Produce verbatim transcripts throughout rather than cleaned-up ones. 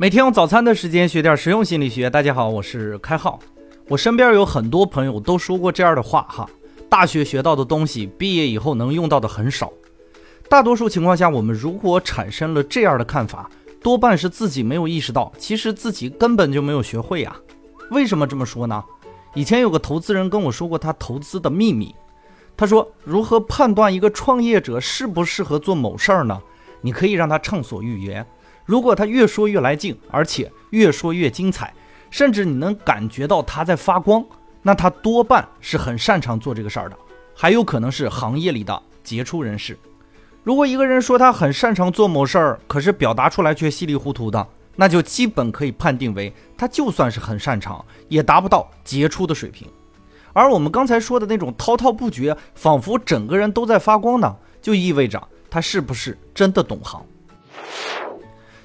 每天用早餐的时间学点实用心理学。大家好，我是开浩。我身边有很多朋友都说过这样的话哈，大学学到的东西，毕业以后能用到的很少。大多数情况下，我们如果产生了这样的看法，多半是自己没有意识到，其实自己根本就没有学会呀、啊。为什么这么说呢？以前有个投资人跟我说过他投资的秘密，他说如何判断一个创业者适不适合做某事儿呢？你可以让他畅所欲言。如果他越说越来劲，而且越说越精彩，甚至你能感觉到他在发光，那他多半是很擅长做这个事儿的，还有可能是行业里的杰出人士。如果一个人说他很擅长做某事儿，可是表达出来却稀里糊涂的，那就基本可以判定为他就算是很擅长，也达不到杰出的水平。而我们刚才说的那种滔滔不绝，仿佛整个人都在发光呢，就意味着他是不是真的懂行。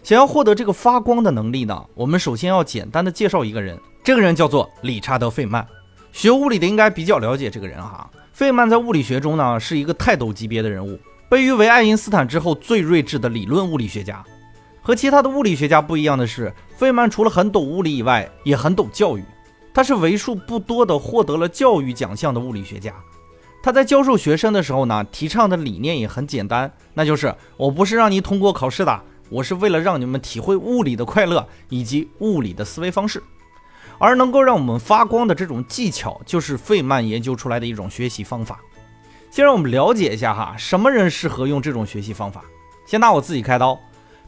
想要获得这个发光的能力呢，我们首先要简单的介绍一个人，这个人叫做理查德·费曼。学物理的应该比较了解这个人哈。费曼在物理学中呢是一个泰斗级别的人物，被誉为爱因斯坦之后最睿智的理论物理学家。和其他的物理学家不一样的是，费曼除了很懂物理以外，也很懂教育。他是为数不多的获得了教育奖项的物理学家。他在教授学生的时候呢，提倡的理念也很简单，那就是我不是让你通过考试的，我是为了让你们体会物理的快乐以及物理的思维方式。而能够让我们发光的这种技巧，就是费曼研究出来的一种学习方法。先让我们了解一下哈，什么人适合用这种学习方法。先拿我自己开刀，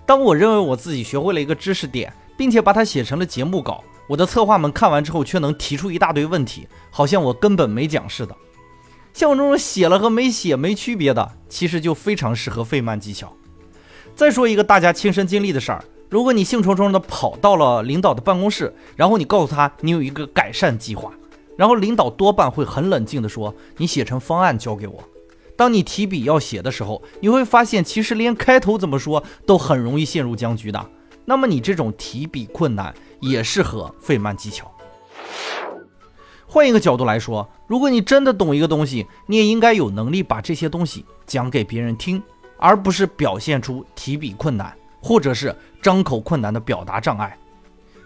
当我认为我自己学会了一个知识点，并且把它写成了节目稿，我的策划们看完之后却能提出一大堆问题，好像我根本没讲似的。像我这种写了和没写没区别的，其实就非常适合费曼技巧。再说一个大家亲身经历的事儿，如果你兴冲冲的跑到了领导的办公室，然后你告诉他你有一个改善计划，然后领导多半会很冷静的说，你写成方案交给我。当你提笔要写的时候，你会发现其实连开头怎么说都很容易陷入僵局的。那么你这种提笔困难也适合费曼技巧。换一个角度来说，如果你真的懂一个东西，你也应该有能力把这些东西讲给别人听，而不是表现出提笔困难或者是张口困难的表达障碍。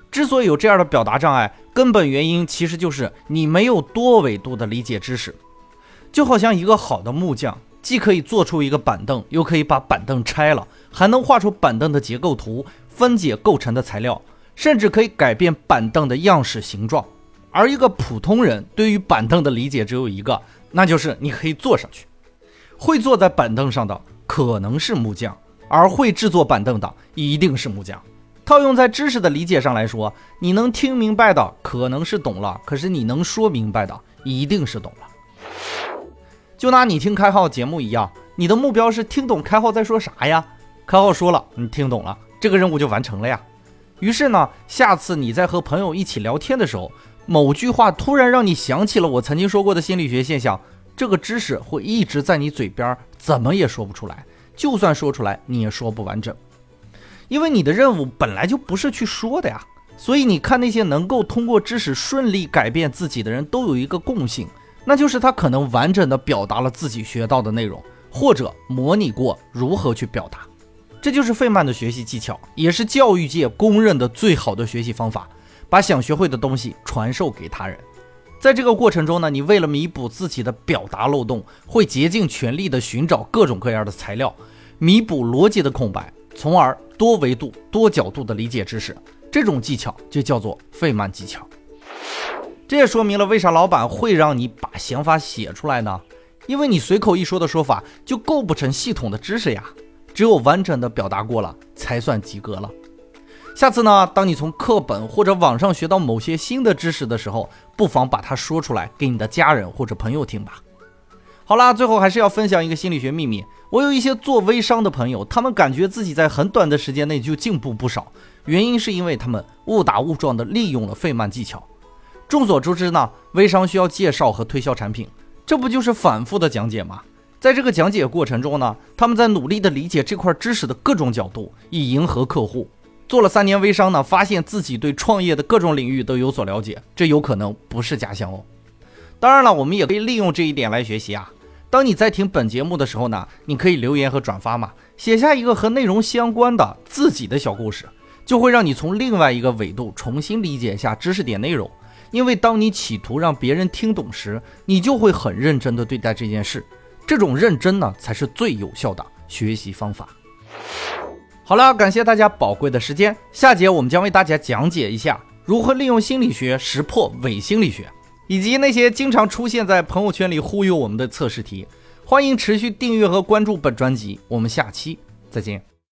之所以有这样的表达障碍，根本原因其实就是你没有多维度的理解知识。就好像一个好的木匠，既可以做出一个板凳，又可以把板凳拆了，还能画出板凳的结构图，分解构成的材料，甚至可以改变板凳的样式形状。而一个普通人对于板凳的理解只有一个，那就是你可以坐上去。会坐在板凳上的可能是木匠，而会制作板凳的一定是木匠。套用在知识的理解上来说，你能听明白的可能是懂了，可是你能说明白的一定是懂了。就拿你听开浩节目一样，你的目标是听懂开浩在说啥呀，开浩说了你听懂了，这个任务就完成了呀。于是呢，下次你在和朋友一起聊天的时候，某句话突然让你想起了我曾经说过的心理学现象，这个知识会一直在你嘴边，怎么也说不出来，就算说出来你也说不完整。因为你的任务本来就不是去说的呀，所以你看那些能够通过知识顺利改变自己的人都有一个共性，那就是他可能完整的表达了自己学到的内容，或者模拟过如何去表达。这就是费曼的学习技巧，也是教育界公认的最好的学习方法，把想学会的东西传授给他人。在这个过程中呢，你为了弥补自己的表达漏洞，会竭尽全力的寻找各种各样的材料，弥补逻辑的空白，从而多维度多角度的理解知识。这种技巧就叫做费曼技巧。这也说明了为啥老板会让你把想法写出来呢，因为你随口一说的说法就构不成系统的知识呀，只有完整的表达过了才算及格了。下次呢，当你从课本或者网上学到某些新的知识的时候，不妨把它说出来给你的家人或者朋友听吧。好啦，最后还是要分享一个心理学秘密。我有一些做微商的朋友，他们感觉自己在很短的时间内就进步不少，原因是因为他们误打误撞地利用了费曼技巧。众所周知呢，微商需要介绍和推销产品，这不就是反复的讲解吗？在这个讲解过程中呢，他们在努力地理解这块知识的各种角度，以迎合客户。做了三年微商呢，发现自己对创业的各种领域都有所了解，这有可能不是假象哦。当然了，我们也可以利用这一点来学习啊。当你在听本节目的时候呢，你可以留言和转发嘛，写下一个和内容相关的自己的小故事，就会让你从另外一个维度重新理解一下知识点内容。因为当你企图让别人听懂时，你就会很认真的对待这件事，这种认真呢，才是最有效的学习方法。好了，感谢大家宝贵的时间，下节我们将为大家讲解一下如何利用心理学识破伪心理学，以及那些经常出现在朋友圈里忽悠我们的测试题。欢迎持续订阅和关注本专辑，我们下期再见。